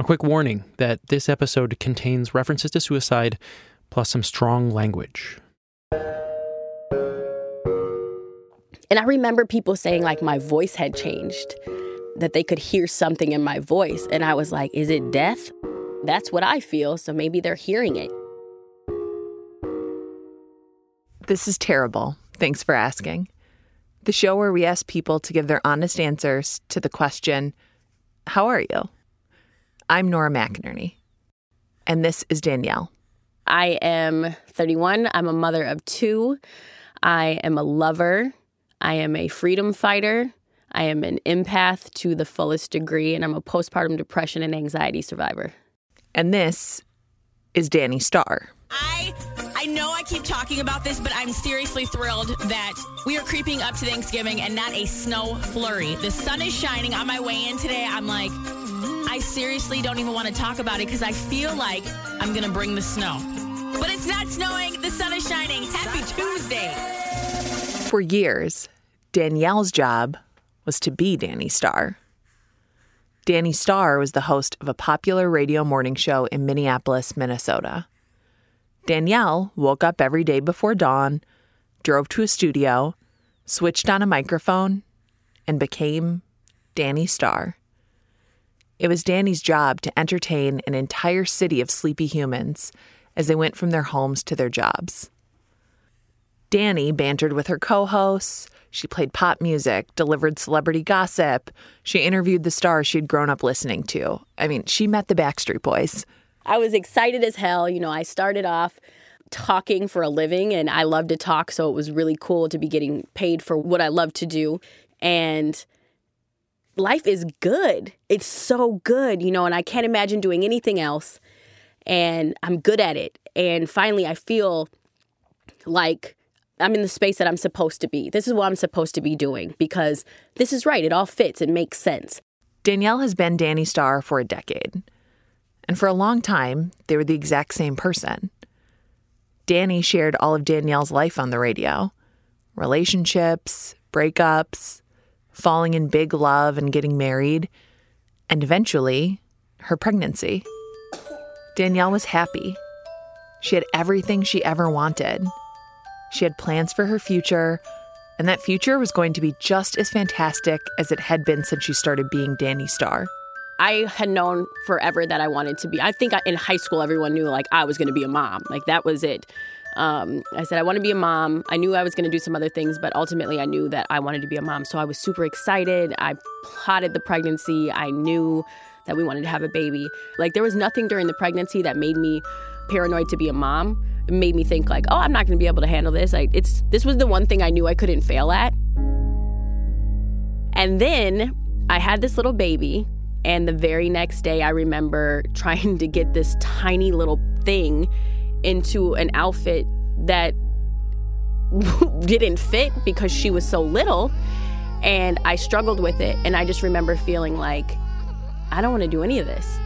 A quick warning that this episode contains references to suicide, plus some strong language. And I remember people saying, like, my voice had changed, that they could hear something in my voice. And I was like, is it death? That's what I feel, so maybe they're hearing it. This is Terrible. Thanks for asking. The show where we ask people to give their honest answers to the question, how are you? I'm Nora McInerney, and this is Danielle. I am 31. I'm a mother of two. I am a lover. I am a freedom fighter. I am an empath to the fullest degree, and I'm a postpartum depression and anxiety survivor. And this is Danny Starr. I know I keep talking about this, but I'm seriously thrilled that we are creeping up to Thanksgiving and not a snow flurry. The sun is shining. On my way in today, I'm like, I seriously don't even want to talk about it because I feel like I'm going to bring the snow. But it's not snowing. The sun is shining. Happy Tuesday. For years, Danielle's job was to be Danny Starr. Danny Starr was the host of a popular radio morning show in Minneapolis, Minnesota. Danielle woke up every day before dawn, drove to a studio, switched on a microphone, and became Danny Starr. It was Danny's job to entertain an entire city of sleepy humans as they went from their homes to their jobs. Danny bantered with her co-hosts. She played pop music, delivered celebrity gossip. She interviewed the stars she'd grown up listening to. I mean, she met the Backstreet Boys. I was excited as hell. You know, I started off talking for a living, and I love to talk, so it was really cool to be getting paid for what I love to do. And life is good. It's so good, you know, and I can't imagine doing anything else. And I'm good at it. And finally, I feel like I'm in the space that I'm supposed to be. This is what I'm supposed to be doing because this is right. It all fits. It makes sense. Danielle has been Danny Starr for a decade. And for a long time, they were the exact same person. Danny shared all of Danielle's life on the radio. Relationships, breakups, falling in big love and getting married, and eventually, her pregnancy. Danielle was happy. She had everything she ever wanted. She had plans for her future, and that future was going to be just as fantastic as it had been since she started being Danny Starr. I had known forever that I wanted to be. I think in high school, everyone knew, like, I was going to be a mom. Like, that was it. I said, I want to be a mom. I knew I was going to do some other things, but ultimately I knew that I wanted to be a mom. So I was super excited. I plotted the pregnancy. I knew that we wanted to have a baby. Like, there was nothing during the pregnancy that made me paranoid to be a mom. It made me think, like, oh, I'm not going to be able to handle this. This was the one thing I knew I couldn't fail at. And then I had this little baby, and the very next day I remember trying to get this tiny little thing into an outfit that didn't fit because she was so little, and I struggled with it. And I just remember feeling like, I don't want to do any of this.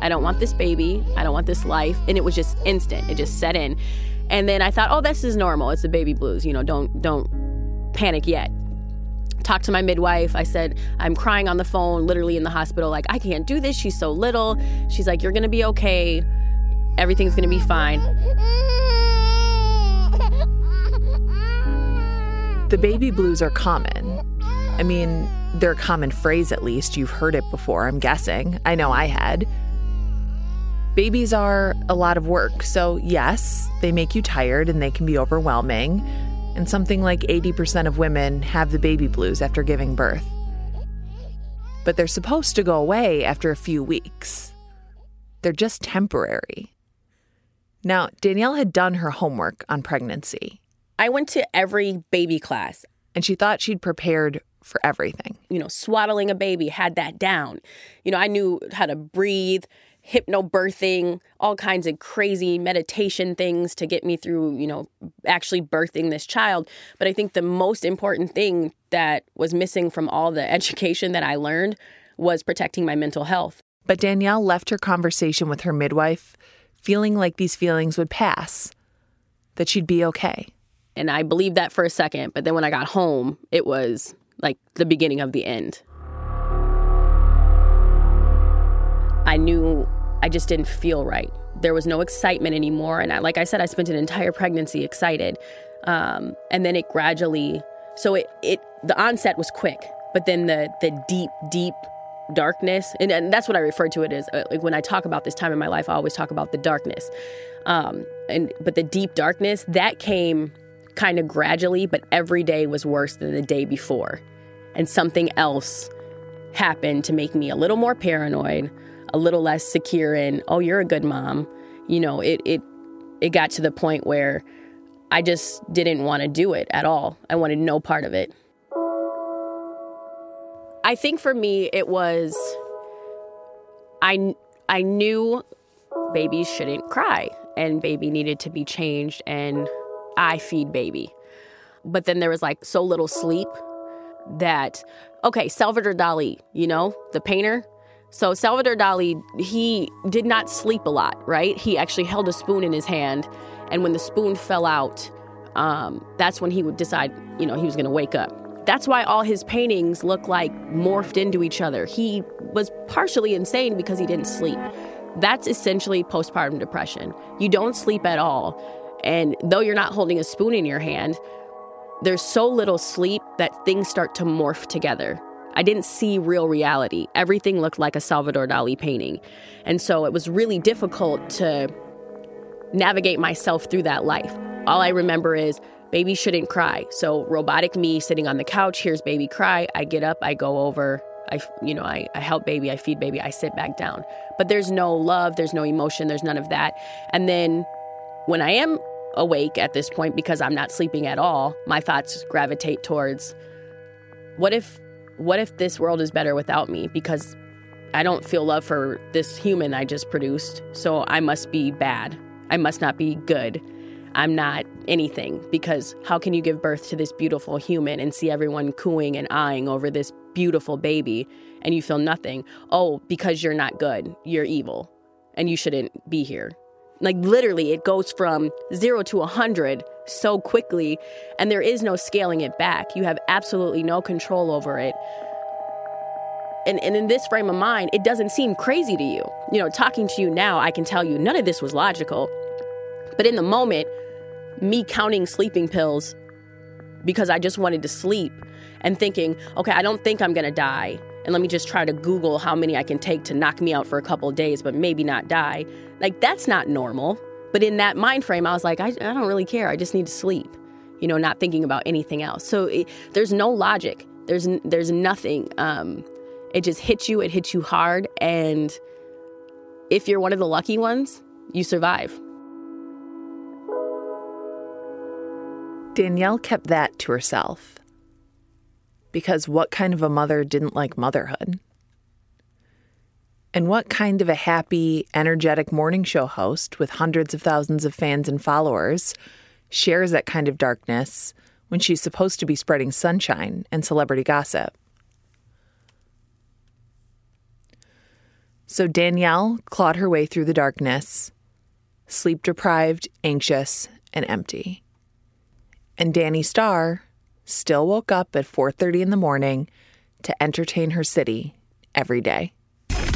I don't want this baby. I don't want this life. And it was just instant. It just set in. And then I thought, oh, this is normal. It's the baby blues. You know, don't panic yet. Talked to my midwife. I said, I'm crying on the phone, literally in the hospital, like, I can't do this. She's so little. She's like, you're going to be okay. Everything's going to be fine. The baby blues are common. I mean, they're a common phrase, at least. You've heard it before, I'm guessing. I know I had. Babies are a lot of work, so yes, they make you tired and they can be overwhelming. And something like 80% of women have the baby blues after giving birth. But they're supposed to go away after a few weeks. They're just temporary. Now, Danielle had done her homework on pregnancy. I went to every baby class. And she thought she'd prepared for everything. You know, swaddling a baby, had that down. You know, I knew how to breathe, hypnobirthing, all kinds of crazy meditation things to get me through, you know, actually birthing this child. But I think the most important thing that was missing from all the education that I learned was protecting my mental health. But Danielle left her conversation with her midwife feeling like these feelings would pass, that she'd be okay. And I believed that for a second, but then when I got home, it was like the beginning of the end. I knew I just didn't feel right. There was no excitement anymore. And I, like I said, I spent an entire pregnancy excited. And then it gradually, so the onset was quick, but then the deep, deep darkness, and that's what I refer to it as. Like when I talk about this time in my life, I always talk about the darkness. But the deep darkness, that came kind of gradually, but every day was worse than the day before. And something else happened to make me a little more paranoid, a little less secure in, oh, you're a good mom. You know, it got to the point where I just didn't want to do it at all. I wanted no part of it. I think for me, it was, I knew babies shouldn't cry and baby needed to be changed and I feed baby. But then there was like so little sleep that, okay, Salvador Dali, you know, the painter. So Salvador Dali, he did not sleep a lot, right? He actually held a spoon in his hand. And when the spoon fell out, that's when he would decide, you know, he was going to wake up. That's why all his paintings look like morphed into each other. He was partially insane because he didn't sleep. That's essentially postpartum depression. You don't sleep at all. And though you're not holding a spoon in your hand, there's so little sleep that things start to morph together. I didn't see real reality. Everything looked like a Salvador Dali painting. And so it was really difficult to navigate myself through that life. All I remember is, baby shouldn't cry. So robotic me sitting on the couch, hears baby cry. I get up, I go over, I help baby, I feed baby, I sit back down. But there's no love, there's no emotion, there's none of that. And then when I am awake at this point, because I'm not sleeping at all, my thoughts gravitate towards, what if this world is better without me? Because I don't feel love for this human I just produced. So I must be bad. I must not be good. I'm not anything, because how can you give birth to this beautiful human and see everyone cooing and eyeing over this beautiful baby and you feel nothing? Oh, because you're not good. You're evil and you shouldn't be here. Like literally it goes from 0 to 100 so quickly and there is no scaling it back. You have absolutely no control over it. And in this frame of mind, it doesn't seem crazy to you. You know, talking to you now, I can tell you none of this was logical. But in the moment, me counting sleeping pills because I just wanted to sleep and thinking, okay, I don't think I'm going to die. And let me just try to Google how many I can take to knock me out for a couple of days, but maybe not die. Like, that's not normal. But in that mind frame, I was like, I don't really care. I just need to sleep, you know, not thinking about anything else. So there's no logic. There's nothing. It just hits you. It hits you hard. And if you're one of the lucky ones, you survive. Danielle kept that to herself, because what kind of a mother didn't like motherhood? And what kind of a happy, energetic morning show host with hundreds of thousands of fans and followers shares that kind of darkness when she's supposed to be spreading sunshine and celebrity gossip? So Danielle clawed her way through the darkness, sleep-deprived, anxious, and empty. And Danny Starr still woke up at 4:30 in the morning to entertain her city every day.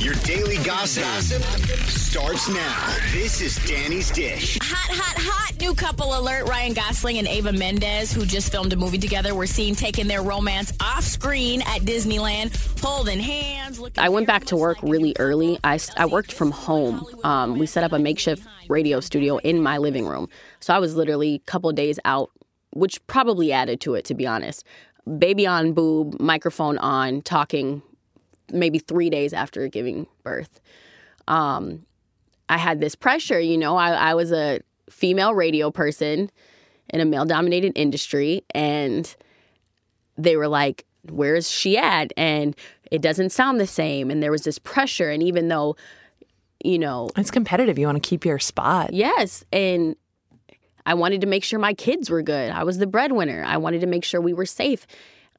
Your daily gossip starts now. This is Danny's Dish. Hot, hot, hot new couple alert. Ryan Gosling and Ava Mendez, who just filmed a movie together, were seen taking their romance off screen at Disneyland, holding hands. I went back to work really early. I worked from home. We set up a makeshift radio studio in my living room. So I was literally a couple of days out, which probably added to it, to be honest. Baby on boob, microphone on, talking maybe 3 days after giving birth. I had this pressure, you know. I was a female radio person in a male-dominated industry, and they were like, where is she at? And it doesn't sound the same. And there was this pressure, and even though, you know... It's competitive. You want to keep your spot. Yes, and... I wanted to make sure my kids were good. I was the breadwinner. I wanted to make sure we were safe.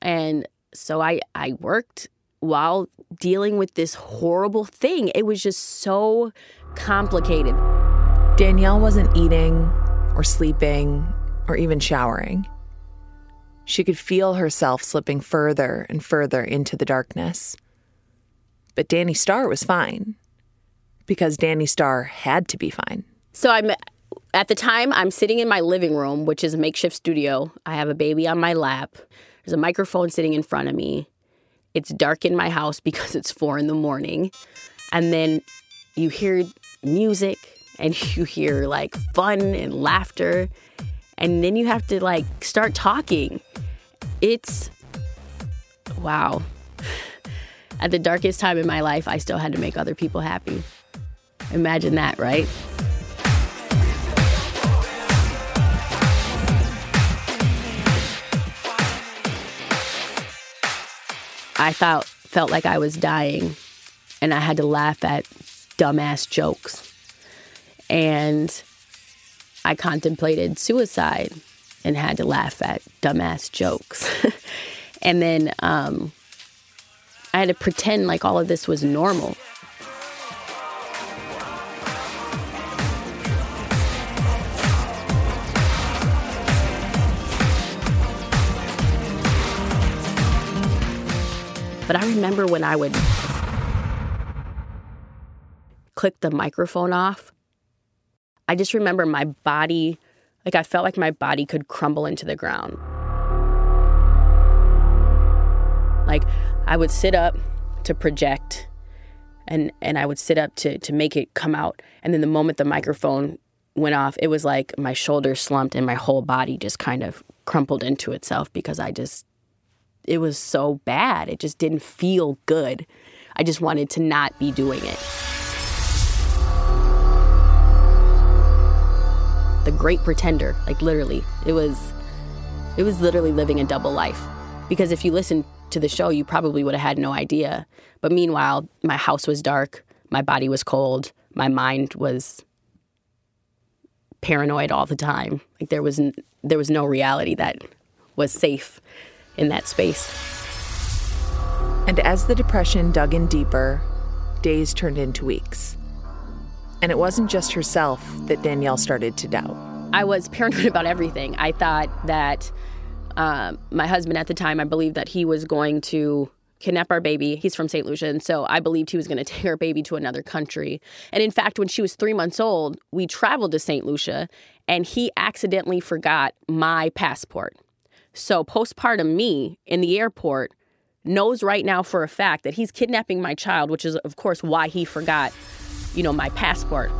And so I worked while dealing with this horrible thing. It was just so complicated. Danielle wasn't eating or sleeping or even showering. She could feel herself slipping further and further into the darkness. But Danny Starr was fine. because Danny Starr had to be fine. So I'm sitting in my living room, which is a makeshift studio. I have a baby on my lap. There's a microphone sitting in front of me. It's dark in my house because it's 4 a.m. And then you hear music and you hear like fun and laughter. And then you have to like start talking. It's wow. At the darkest time in my life, I still had to make other people happy. Imagine that, right? I felt like I was dying, and I had to laugh at dumbass jokes. And I contemplated suicide and had to laugh at dumbass jokes. And then I had to pretend like all of this was normal. But I remember when I would click the microphone off, I just remember my body, like I felt like my body could crumble into the ground. Like I would sit up to project and I would sit up to make it come out. And then the moment the microphone went off, it was like my shoulders slumped and my whole body just kind of crumpled into itself because it was so bad. It just didn't feel good. I just wanted to not be doing it. The great pretender, like literally, it was literally living a double life. Because if you listened to the show, you probably would have had no idea. But meanwhile, my house was dark, my body was cold, my mind was paranoid all the time. Like there was no reality that was safe in that space. And as the depression dug in deeper, days turned into weeks. And it wasn't just herself that Danielle started to doubt. I was paranoid about everything. I thought that my husband at the time, I believed that he was going to kidnap our baby. He's from St. Lucia, and so I believed he was going to take our baby to another country. And in fact, when she was 3 months old, we traveled to St. Lucia, and he accidentally forgot my passport. So postpartum me in the airport knows right now for a fact that he's kidnapping my child, which is, of course, why he forgot, my passport.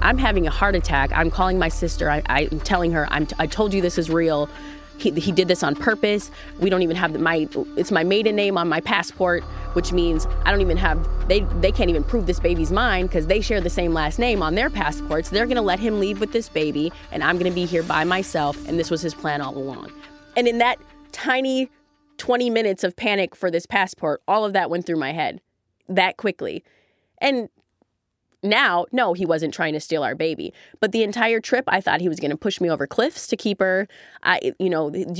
I'm having a heart attack. I'm calling my sister. I'm telling her, I told you this is real. He did this on purpose. We don't even have it's my maiden name on my passport, which means I don't even have, they can't even prove this baby's mine because they share the same last name on their passports. They're going to let him leave with this baby and I'm going to be here by myself. And this was his plan all along. And in that tiny 20 minutes of panic for this passport, all of that went through my head that quickly. And now, no, he wasn't trying to steal our baby. But the entire trip, I thought he was going to push me over cliffs to keep her. Do you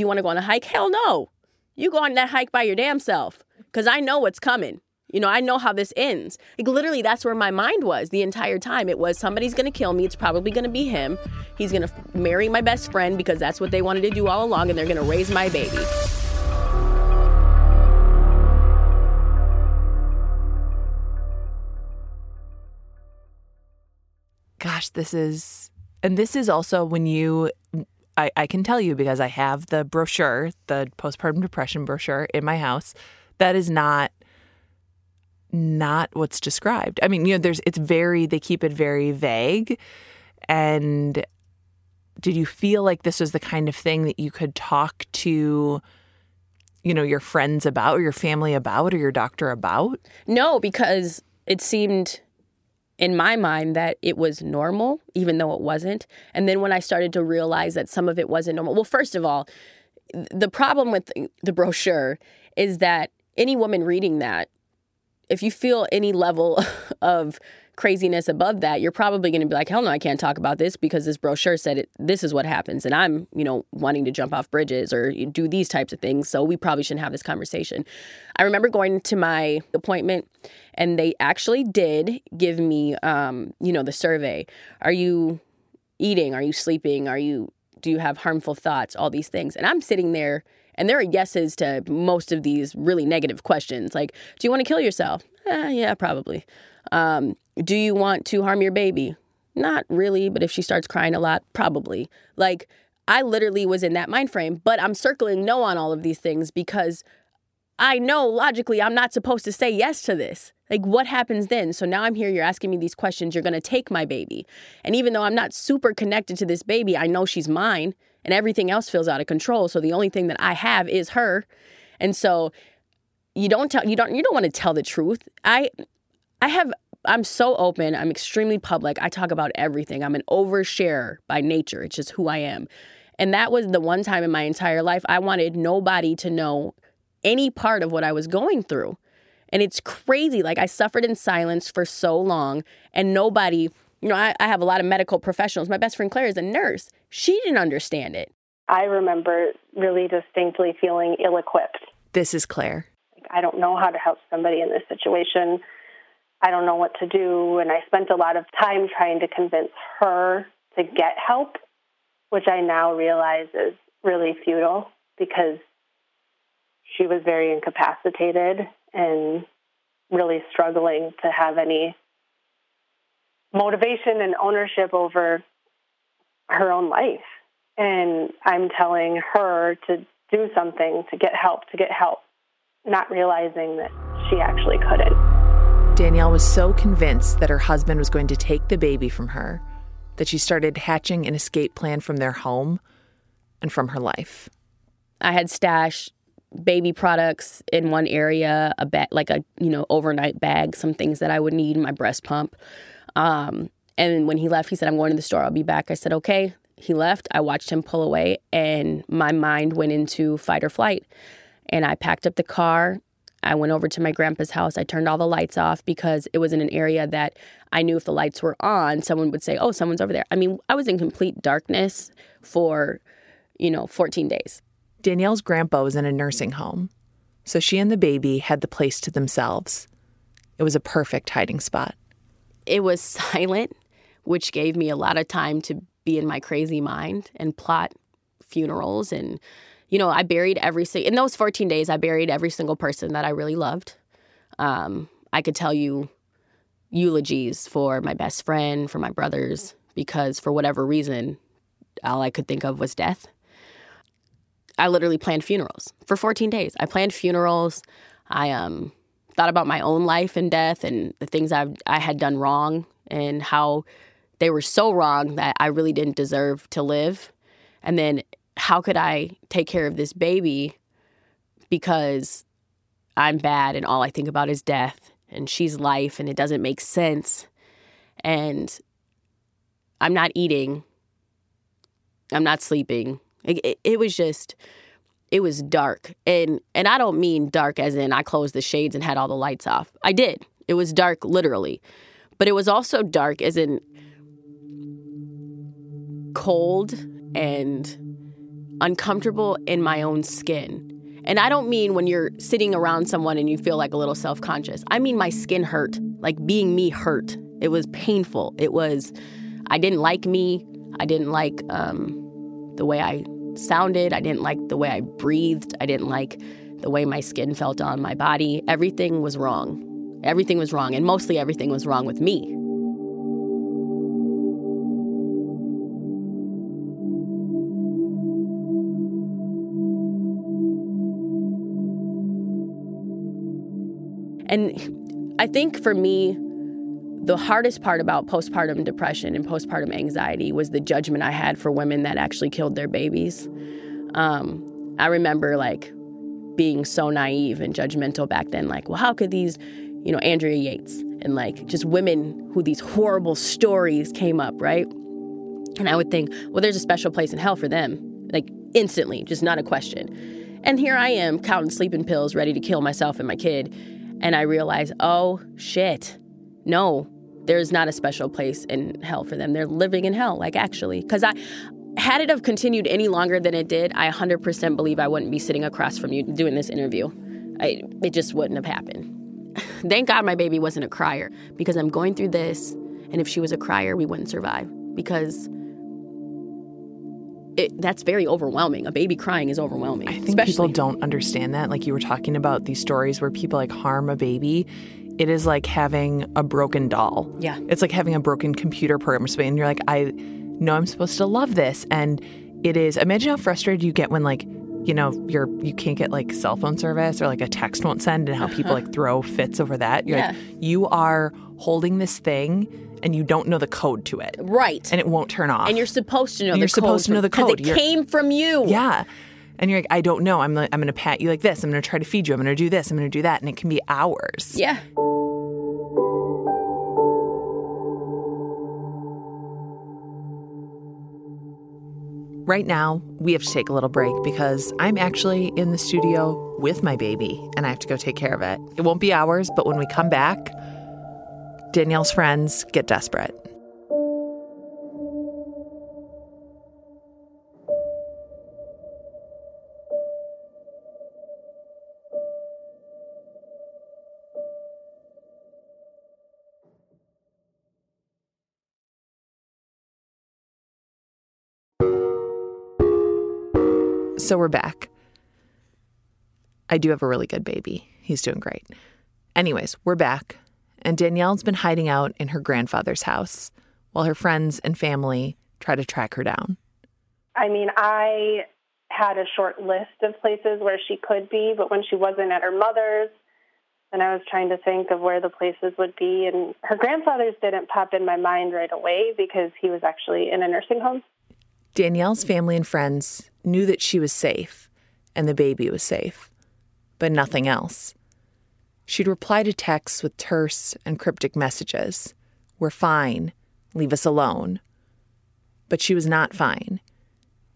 want to go on a hike? Hell no. You go on that hike by your damn self because I know what's coming. I know how this ends. Like, literally, that's where my mind was the entire time. It was somebody's going to kill me. It's probably going to be him. He's going to marry my best friend because that's what they wanted to do all along, and they're going to raise my baby. Gosh, this is also when I can tell you because I have the brochure, the postpartum depression brochure in my house. That is not what's described. I mean, they keep it very vague. And did you feel like this was the kind of thing that you could talk to, your friends about or your family about or your doctor about? No, because it seemed in my mind that it was normal, even though it wasn't. And then when I started to realize that some of it wasn't normal, well, first of all, the problem with the brochure is that any woman reading that, if you feel any level of craziness above that, you're probably going to be like, hell no, I can't talk about this because this brochure said it, this is what happens. And I'm, wanting to jump off bridges or do these types of things. So we probably shouldn't have this conversation. I remember going to my appointment and they actually did give me, the survey. Are you eating? Are you sleeping? Do you have harmful thoughts? All these things. And I'm sitting there and there are yeses to most of these really negative questions. Like, do you want to kill yourself? Yeah, probably. Do you want to harm your baby? Not really, but if she starts crying a lot, probably. Like, I literally was in that mind frame, but I'm circling no on all of these things because I know logically I'm not supposed to say yes to this. Like, what happens then? So now I'm here, you're asking me these questions, you're going to take my baby. And even though I'm not super connected to this baby, I know she's mine and everything else feels out of control. So the only thing that I have is her. And so you don't want to tell the truth. I'm so open. I'm extremely public. I talk about everything. I'm an oversharer by nature. It's just who I am. And that was the one time in my entire life I wanted nobody to know any part of what I was going through. And it's crazy. Like, I suffered in silence for so long, and nobody, you know, I have a lot of medical professionals. My best friend Claire is a nurse. She didn't understand it. I remember really distinctly feeling ill-equipped. This is Claire. I don't know how to help somebody in this situation. I don't know what to do. And I spent a lot of time trying to convince her to get help, which I now realize is really futile because she was very incapacitated and really struggling to have any motivation and ownership over her own life. And I'm telling her to do something, to get help, not realizing that she actually couldn't. Danielle was so convinced that her husband was going to take the baby from her that she started hatching an escape plan from their home and from her life. I had stashed baby products in one area, a overnight bag, some things that I would need, my breast pump. And when he left, he said, "I'm going to the store. I'll be back." I said, "Okay." He left. I watched him pull away, and my mind went into fight or flight. And I packed up the car. I went over to my grandpa's house. I turned all the lights off because it was in an area that I knew if the lights were on, someone would say, "Oh, someone's over there." I mean, I was in complete darkness for, 14 days. Danielle's grandpa was in a nursing home, so she and the baby had the place to themselves. It was a perfect hiding spot. It was silent, which gave me a lot of time to be in my crazy mind and plot funerals and... I buried in those 14 days, I buried every single person that I really loved. I could tell you eulogies for my best friend, for my brothers, because for whatever reason, all I could think of was death. I literally planned funerals for 14 days. I planned funerals. I thought about my own life and death and the things I had done wrong and how they were so wrong that I really didn't deserve to live. And then how could I take care of this baby because I'm bad and all I think about is death and she's life and it doesn't make sense and I'm not eating, I'm not sleeping. It was just, it was dark. And I don't mean dark as in I closed the shades and had all the lights off. I did. It was dark literally. But it was also dark as in cold and uncomfortable in my own skin. And I don't mean when you're sitting around someone and you feel like a little self-conscious. I mean my skin hurt, like being me hurt. It was painful. I didn't like me. I didn't like the way I sounded. I didn't like the way I breathed. I didn't like the way my skin felt on my body. Everything was wrong. Everything was wrong. And mostly everything was wrong with me. And I think for me, the hardest part about postpartum depression and postpartum anxiety was the judgment I had for women that actually killed their babies. I remember, being so naive and judgmental back then. Like, well, how could these, Andrea Yates and, just women who these horrible stories came up, right? And I would think, well, there's a special place in hell for them. Instantly, just not a question. And here I am, counting sleeping pills, ready to kill myself and my kid. And I realized, oh, shit, no, there's not a special place in hell for them. They're living in hell, actually. Because had it have continued any longer than it did, I 100% believe I wouldn't be sitting across from you doing this interview. It just wouldn't have happened. Thank God my baby wasn't a crier, because I'm going through this, and if she was a crier, we wouldn't survive, because that's very overwhelming. A baby crying is overwhelming. I think people don't understand that. You were talking about these stories where people harm a baby. it is like having a broken doll. Yeah. It's like having a broken computer program. And you're like, I know I'm supposed to love this. And it is, imagine how frustrated you get when, like, you know, you can't get like cell phone service or like a text won't send, and how people like throw fits over that. You're like, you are holding this thing and you don't know the code to it. Right. And it won't turn off. And you're supposed to know the code. You're supposed to know the code. Because it came from you. Yeah. And you're like, I don't know. I'm going to pat you like this. I'm going to try to feed you. I'm going to do this. I'm going to do that. And it can be hours. Yeah. Right now, we have to take a little break because I'm actually in the studio with my baby and I have to go take care of it. It won't be ours, but when we come back, Danielle's friends get desperate. So we're back. I do have a really good baby. He's doing great. Anyways, we're back. And Danielle's been hiding out in her grandfather's house while her friends and family try to track her down. I mean, I had a short list of places where she could be, but when she wasn't at her mother's, then I was trying to think of where the places would be. And her grandfather's didn't pop in my mind right away because he was actually in a nursing home. Danielle's family and friends knew that she was safe and the baby was safe, but nothing else. She'd reply to texts with terse and cryptic messages. We're fine. Leave us alone. But she was not fine.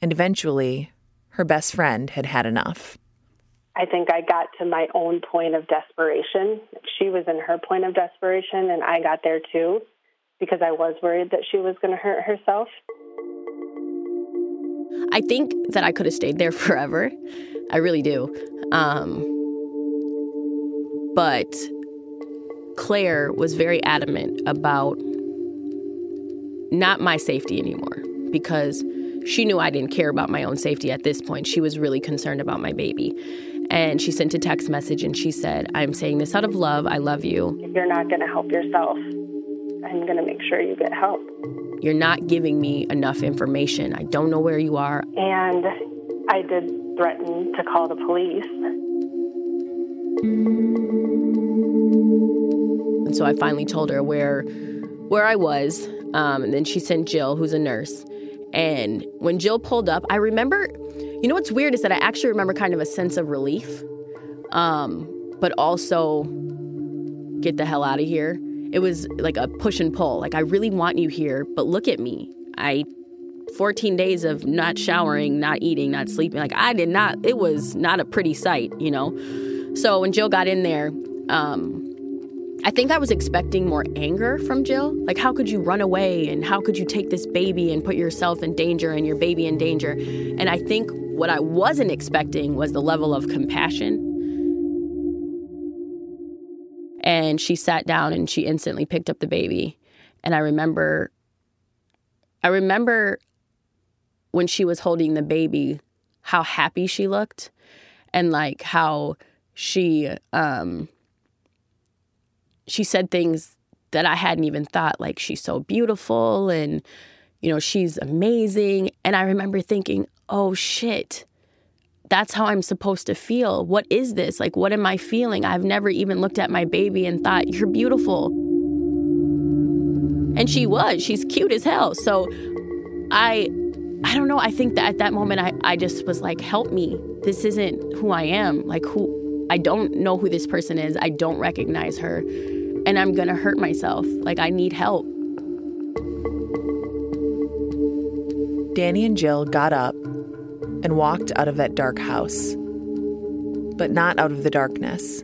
And eventually, her best friend had had enough. I think I got to my own point of desperation. She was in her point of desperation, and I got there too, because I was worried that she was going to hurt herself. I think that I could have stayed there forever. I really do. But Claire was very adamant about not my safety anymore because she knew I didn't care about my own safety at this point. She was really concerned about my baby. And she sent a text message and she said, I'm saying this out of love. I love you. If you're not going to help yourself, I'm going to make sure you get help. You're not giving me enough information. I don't know where you are. And I did threaten to call the police. And so I finally told her where I was. And then she sent Jill, who's a nurse. And when Jill pulled up, I remember, you know what's weird is that I actually remember kind of a sense of relief. But also, get the hell out of here. It was like a push and pull. Like, I really want you here, but look at me. 14 days of not showering, not eating, not sleeping. Like, it was not a pretty sight, you know? So when Jill got in there, I think I was expecting more anger from Jill. Like, how could you run away? And how could you take this baby and put yourself in danger and your baby in danger? And I think what I wasn't expecting was the level of compassion. And she sat down and she instantly picked up the baby. And I remember when she was holding the baby, how happy she looked and like how she said things that I hadn't even thought, like she's so beautiful and, you know, she's amazing. And I remember thinking, oh, shit. That's how I'm supposed to feel. What is this? Like, what am I feeling? I've never even looked at my baby and thought, you're beautiful. And she was. She's cute as hell. So I don't know. I think that at that moment, I just was like, help me. This isn't who I am. Like, I don't know who this person is. I don't recognize her. And I'm going to hurt myself. Like, I need help. Danny and Jill got up and walked out of that dark house, but not out of the darkness.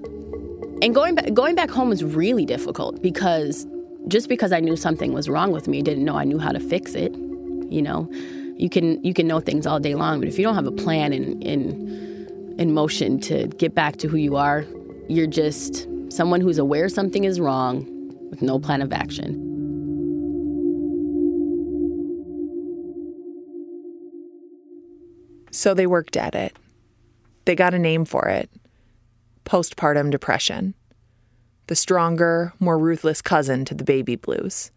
And going back home was really difficult because just because I knew something was wrong with me, didn't know I knew how to fix it. You know, you can know things all day long, but if you don't have a plan in motion to get back to who you are, you're just someone who's aware something is wrong with no plan of action. So they worked at it. They got a name for it. Postpartum depression. the stronger, more ruthless cousin to the baby blues.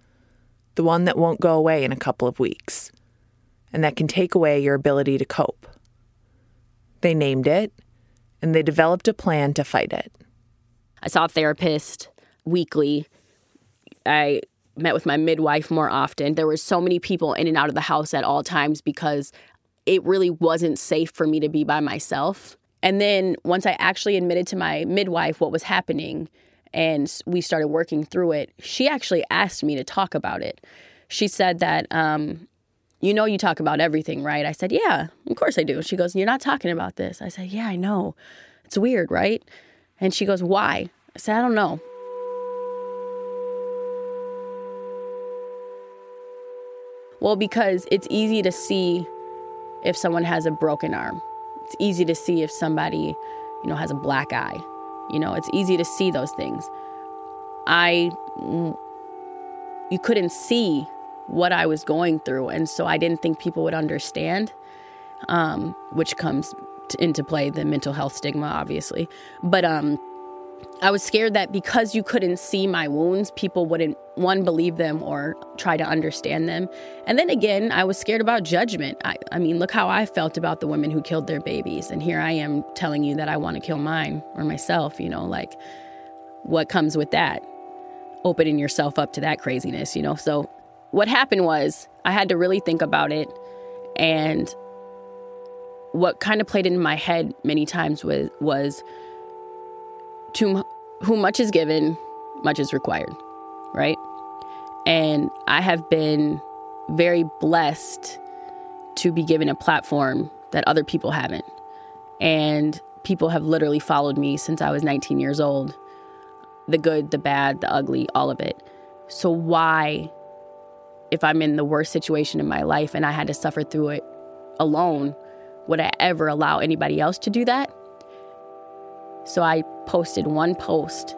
The one that won't go away in a couple of weeks. And that can take away your ability to cope. They named it, and they developed a plan to fight it. I saw a therapist weekly. I met with my midwife more often. There were so many people in and out of the house at all times because it really wasn't safe for me to be by myself. And then once I actually admitted to my midwife what was happening and we started working through it, she actually asked me to talk about it. She said that, you know, you talk about everything, right? I said, yeah, of course I do. She goes, you're not talking about this. I said, yeah, I know. It's weird, right? And she goes, why? I said, I don't know. Well, because it's easy to see if someone has a broken arm. It's easy to see if somebody, you know, has a black eye. You know, it's easy to see those things. You couldn't see what I was going through, and so I didn't think people would understand, which comes into play the mental health stigma, obviously. But I was scared that because you couldn't see my wounds, people wouldn't, one, believe them or try to understand them. And then again, I was scared about judgment. I mean, look how I felt about the women who killed their babies. And here I am telling you that I want to kill mine or myself, you know, like what comes with that? Opening yourself up to that craziness, you know? So what happened was I had to really think about it. And what kind of played in my head many times was to whom much is given, much is required, right? And I have been very blessed to be given a platform that other people haven't. And people have literally followed me since I was 19 years old. The good, the bad, the ugly, all of it. So why, if I'm in the worst situation in my life and I had to suffer through it alone, would I ever allow anybody else to do that? So I posted one post.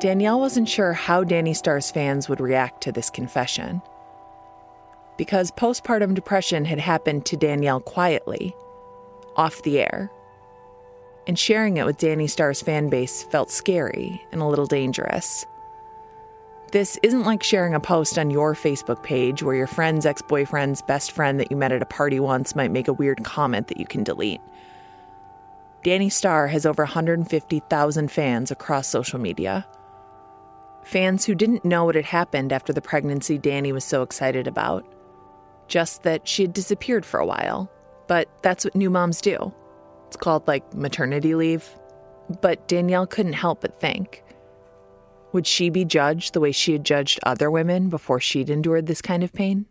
Danielle wasn't sure how Danny Starr's fans would react to this confession. Because postpartum depression had happened to Danielle quietly, off the air. And sharing it with Danny Starr's fan base felt scary and a little dangerous. This isn't like sharing a post on your Facebook page where your friend's ex-boyfriend's best friend that you met at a party once might make a weird comment that you can delete. Danny Starr has over 150,000 fans across social media. Fans who didn't know what had happened after the pregnancy Danny was so excited about. Just that she had disappeared for a while. But that's what new moms do. It's called, like, maternity leave. But Danielle couldn't help but think, would she be judged the way she had judged other women before she'd endured this kind of pain?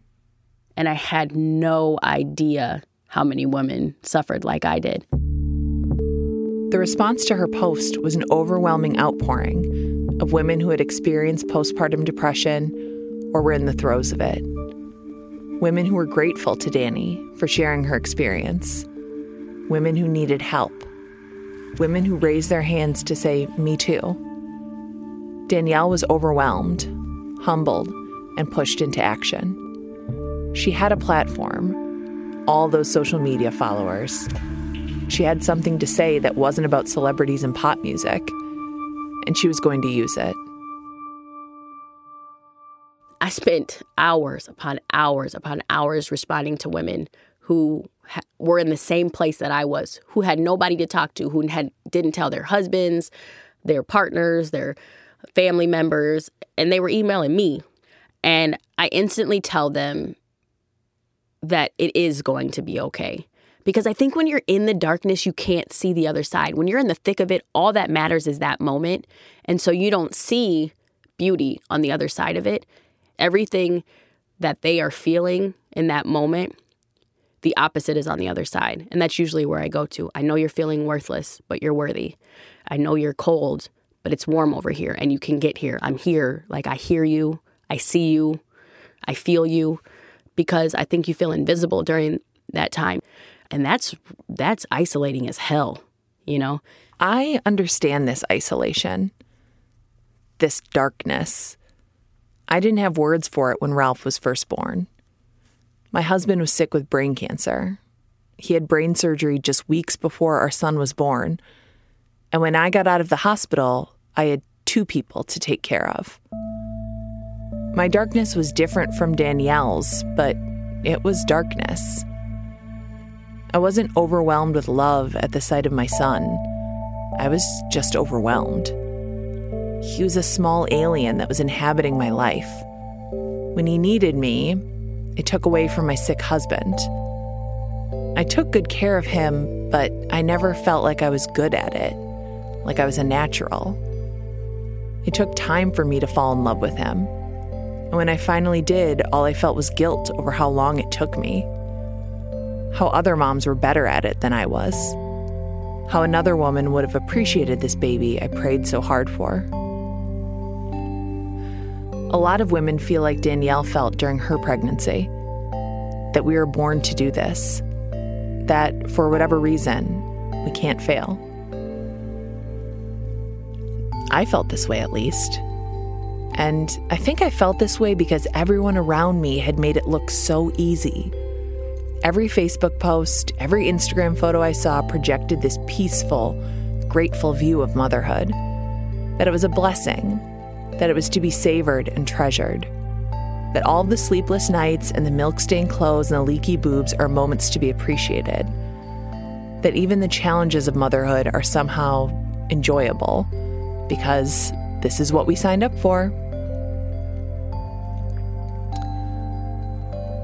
And I had no idea how many women suffered like I did. The response to her post was an overwhelming outpouring of women who had experienced postpartum depression or were in the throes of it. Women who were grateful to Danny for sharing her experience. Women who needed help. Women who raised their hands to say, "Me too." Danielle was overwhelmed, humbled, and pushed into action. She had a platform, all those social media followers. She had something to say that wasn't about celebrities and pop music, and she was going to use it. I spent hours upon hours responding to women who were in the same place that I was, who had nobody to talk to, who didn't tell their husbands, their partners, their family members, and they were emailing me. And I instantly tell them that it is going to be okay. Because I think when you're in the darkness, you can't see the other side. When you're in the thick of it, all that matters is that moment. And so you don't see beauty on the other side of it. Everything that they are feeling in that moment, the opposite is on the other side. And that's usually where I go to. I know you're feeling worthless, but you're worthy. I know you're cold, but it's warm over here and you can get here. I'm here. Like, I hear you. I see you. I feel you. Because I think you feel invisible during that time. And that's isolating as hell, you know? I understand this isolation, this darkness. I didn't have words for it when Ralph was first born. My husband was sick with brain cancer. He had brain surgery just weeks before our son was born, And when I got out of the hospital, I had two people to take care of. My darkness was different from Danielle's, but it was darkness. I wasn't overwhelmed with love at the sight of my son. I was just overwhelmed. He was a small alien that was inhabiting my life. When he needed me, it took away from my sick husband. I took good care of him, but I never felt like I was good at it, like I was a natural. It took time for me to fall in love with him. And when I finally did, all I felt was guilt over how long it took me. How other moms were better at it than I was. How another woman would have appreciated this baby I prayed so hard for. A lot of women feel like Danielle felt during her pregnancy, that we were born to do this, that for whatever reason, we can't fail. I felt this way, at least. And I think I felt this way because everyone around me had made it look so easy. Every Facebook post, every Instagram photo I saw projected this peaceful, grateful view of motherhood. That it was a blessing. That it was to be savored and treasured. That all the sleepless nights and the milk-stained clothes and the leaky boobs are moments to be appreciated. That even the challenges of motherhood are somehow enjoyable, because this is what we signed up for.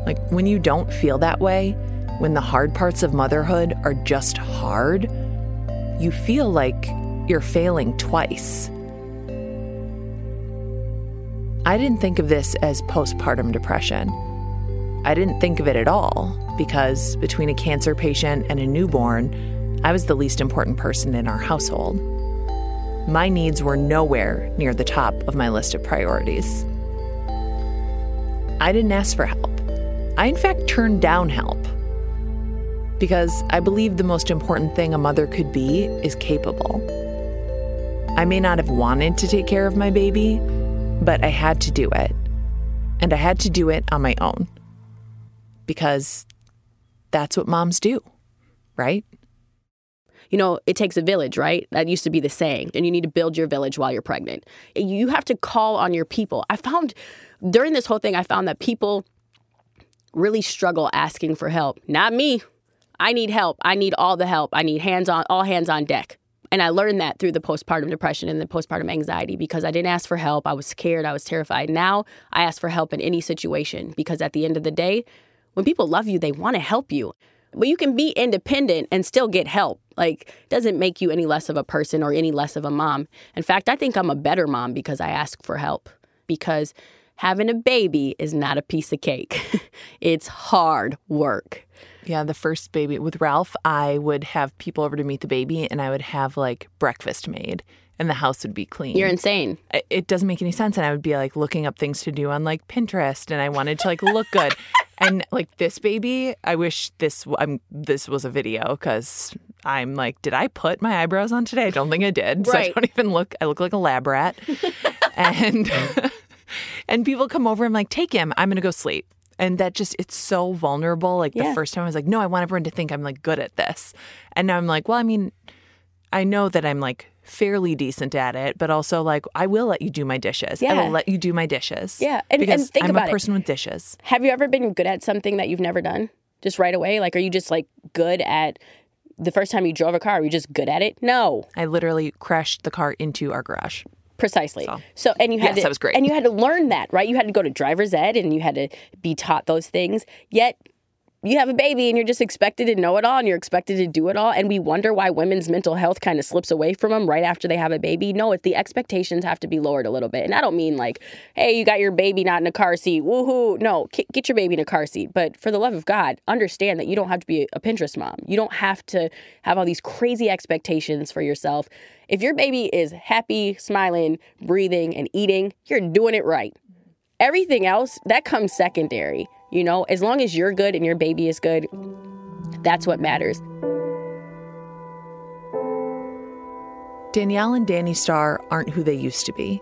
Like, when you don't feel that way, when the hard parts of motherhood are just hard, you feel like you're failing twice. I didn't think of this as postpartum depression. I didn't think of it at all, because between a cancer patient and a newborn, I was the least important person in our household. My needs were nowhere near the top of my list of priorities. I didn't ask for help. I, in fact, turned down help, because I believe the most important thing a mother could be is capable. I may not have wanted to take care of my baby, but I had to do it. And I had to do it on my own, because that's what moms do, right? You know, it takes a village, right? That used to be the saying. And you need to build your village while you're pregnant. You have to call on your people. I found during this whole thing, I found that people really struggle asking for help. Not me. I need help. I need all the help. I need all hands on deck. And I learned that through the postpartum depression and the postpartum anxiety, because I didn't ask for help. I was scared. I was terrified. Now I ask for help in any situation, because at the end of the day, when people love you, they want to help you. But you can be independent and still get help. Like, doesn't make you any less of a person or any less of a mom. In fact, I think I'm a better mom because I ask for help, because having a baby is not a piece of cake. It's hard work. Yeah, the first baby with Ralph, I would have people over to meet the baby, and I would have like breakfast made and the house would be clean. You're insane. It doesn't make any sense. And I would be like looking up things to do on like Pinterest, and I wanted to like look good. And like this baby, I wish this was a video, because I'm like, did I put my eyebrows on today? I don't think I did. Right. So I don't even look. I look like a lab rat. And people come over and I'm like, take him. I'm going to go sleep. And that just, it's so vulnerable. Like the first time I was like, no, I want everyone to think I'm like good at this. And now I'm like, well, I mean, I know that I'm like fairly decent at it, but also like, I will let you do my dishes. Yeah. I will let you do my dishes. Yeah. And think about it. I'm a person with dishes. Have you ever been good at something that you've never done just right away? Like, are you just like good at the first time you drove a car? Are you just good at it? No. I literally crashed the car into our garage. Precisely. So and you had to, that was great. And you had to learn that, right? You had to go to driver's ed and you had to be taught those things. Yet you have a baby and you're just expected to know it all and you're expected to do it all. And we wonder why women's mental health kind of slips away from them right after they have a baby. No, it's the expectations have to be lowered a little bit. And I don't mean like, hey, you got your baby not in a car seat. Woohoo. No, get your baby in a car seat. But for the love of God, understand that you don't have to be a Pinterest mom. You don't have to have all these crazy expectations for yourself. If your baby is happy, smiling, breathing, and eating, you're doing it right. Everything else, that comes secondary. You know, as long as you're good and your baby is good, that's what matters. Danielle and Danny Starr aren't who they used to be.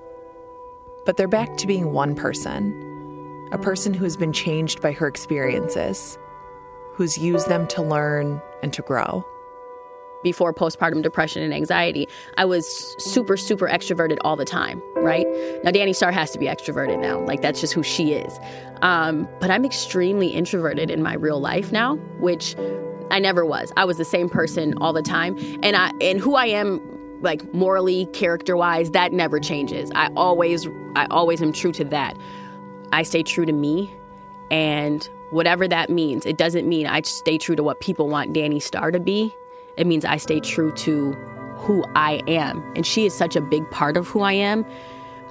But they're back to being one person. A person who has been changed by her experiences. Who's used them to learn and to grow. before postpartum depression and anxiety, I was super, super extroverted all the time, right? Now, Danny Starr has to be extroverted now. Like, that's just who she is. But I'm extremely introverted in my real life now, which I never was. I was the same person all the time. And who I am, like, morally, character-wise, that never changes. I always am true to that. I stay true to me, and whatever that means. It doesn't mean I stay true to what people want Danny Starr to be. It means I stay true to who I am. And she is such a big part of who I am.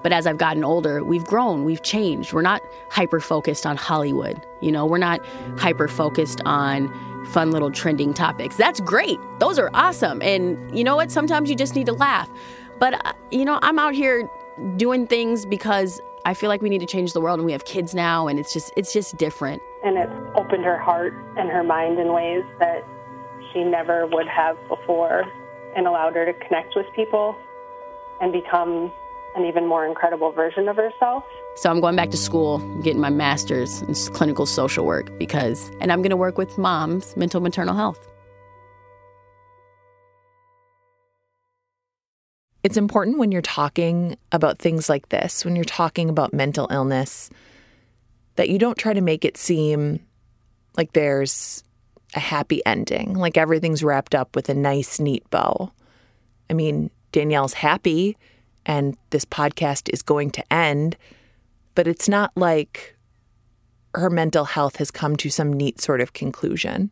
But as I've gotten older, we've grown, we've changed. We're not hyper-focused on Hollywood. You know, we're not hyper-focused on fun little trending topics. That's great. Those are awesome. And you know what? Sometimes you just need to laugh. But, you know, I'm out here doing things because I feel like we need to change the world, and we have kids now, and it's just different. And it's opened her heart and her mind in ways that she never would have before, and allowed her to connect with people and become an even more incredible version of herself. So I'm going back to school, getting my master's in clinical social work, and I'm going to work with moms, mental maternal health. It's important when you're talking about things like this, when you're talking about mental illness, that you don't try to make it seem like there's a happy ending, like everything's wrapped up with a nice, neat bow. I mean, Danielle's happy, and this podcast is going to end, but it's not like her mental health has come to some neat sort of conclusion.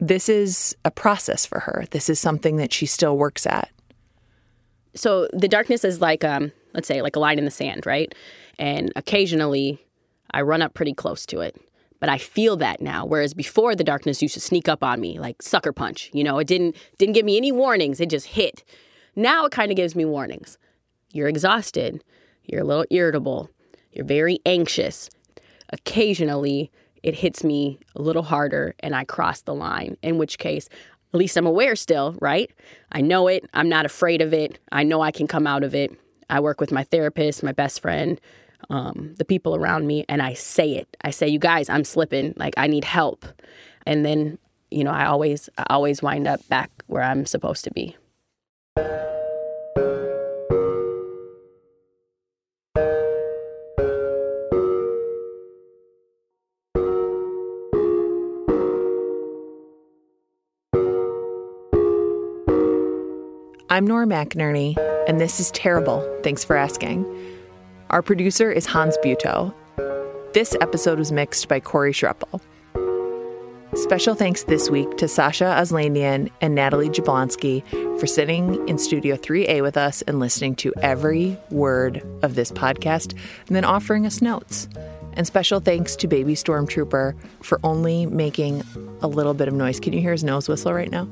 This is a process for her. This is something that she still works at. So the darkness is like, let's say, like a line in the sand, right? And occasionally I run up pretty close to it. But I feel that now, whereas before the darkness used to sneak up on me, like sucker punch. You know, it didn't give me any warnings. It just hit. Now it kind of gives me warnings. You're exhausted. You're a little irritable. You're very anxious. Occasionally it hits me a little harder and I cross the line, in which case at least I'm aware still, right? I know it. I'm not afraid of it. I know I can come out of it. I work with my therapist, my best friend, the people around me, and I say it. I say, you guys, I'm slipping. Like, I need help. And then, you know, I always wind up back where I'm supposed to be. I'm Nora McInerney, and this is Terrible. Thanks for asking. Our producer is Hans Butow. This episode was mixed by Corey Shreppel. Special thanks this week to Sasha Aslanian and Natalie Jablonski for sitting in Studio 3A with us and listening to every word of this podcast and then offering us notes. And special thanks to Baby Stormtrooper for only making a little bit of noise. Can you hear his nose whistle right now?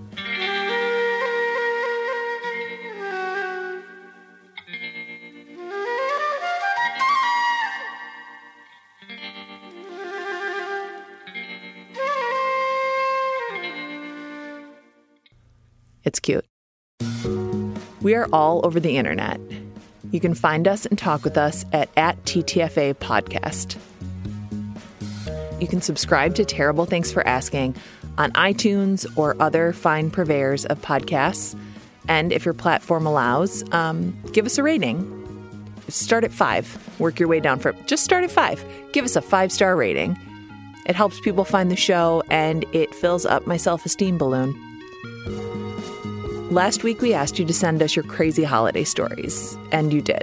It's cute. We are all over the internet. You can find us and talk with us at TTFA Podcast. You can subscribe to Terrible Thanks for Asking on iTunes or other fine purveyors of podcasts. And if your platform allows, give us a rating. Start at 5. Work your way down from. Just start at 5. Give us a 5-star rating. It helps people find the show, and it fills up my self-esteem balloon. Last week, we asked you to send us your crazy holiday stories, and you did.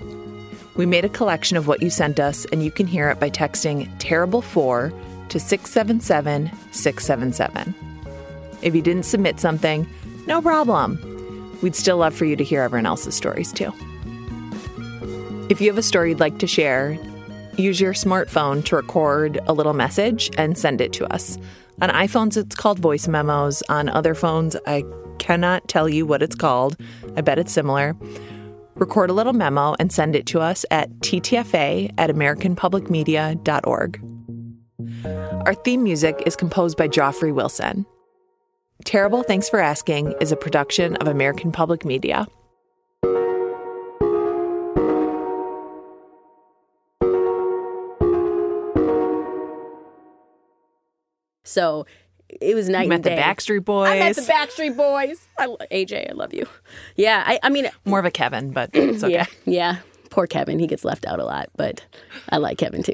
We made a collection of what you sent us, and you can hear it by texting Terrible4 to 677-677. If you didn't submit something, no problem. We'd still love for you to hear everyone else's stories, too. If you have a story you'd like to share, use your smartphone to record a little message and send it to us. On iPhones, it's called voice memos. On other phones, I cannot tell you what it's called. I bet it's similar. Record a little memo and send it to us at ttfa@americanpublicmedia.org. Our theme music is composed by Geoffrey Wilson. Terrible Thanks for Asking is a production of American Public Media. So it was night and day. You met the Backstreet Boys. I met the Backstreet Boys. AJ, I love you. Yeah, I mean... More of a Kevin, but it's okay. Yeah, poor Kevin. He gets left out a lot, but I like Kevin, too.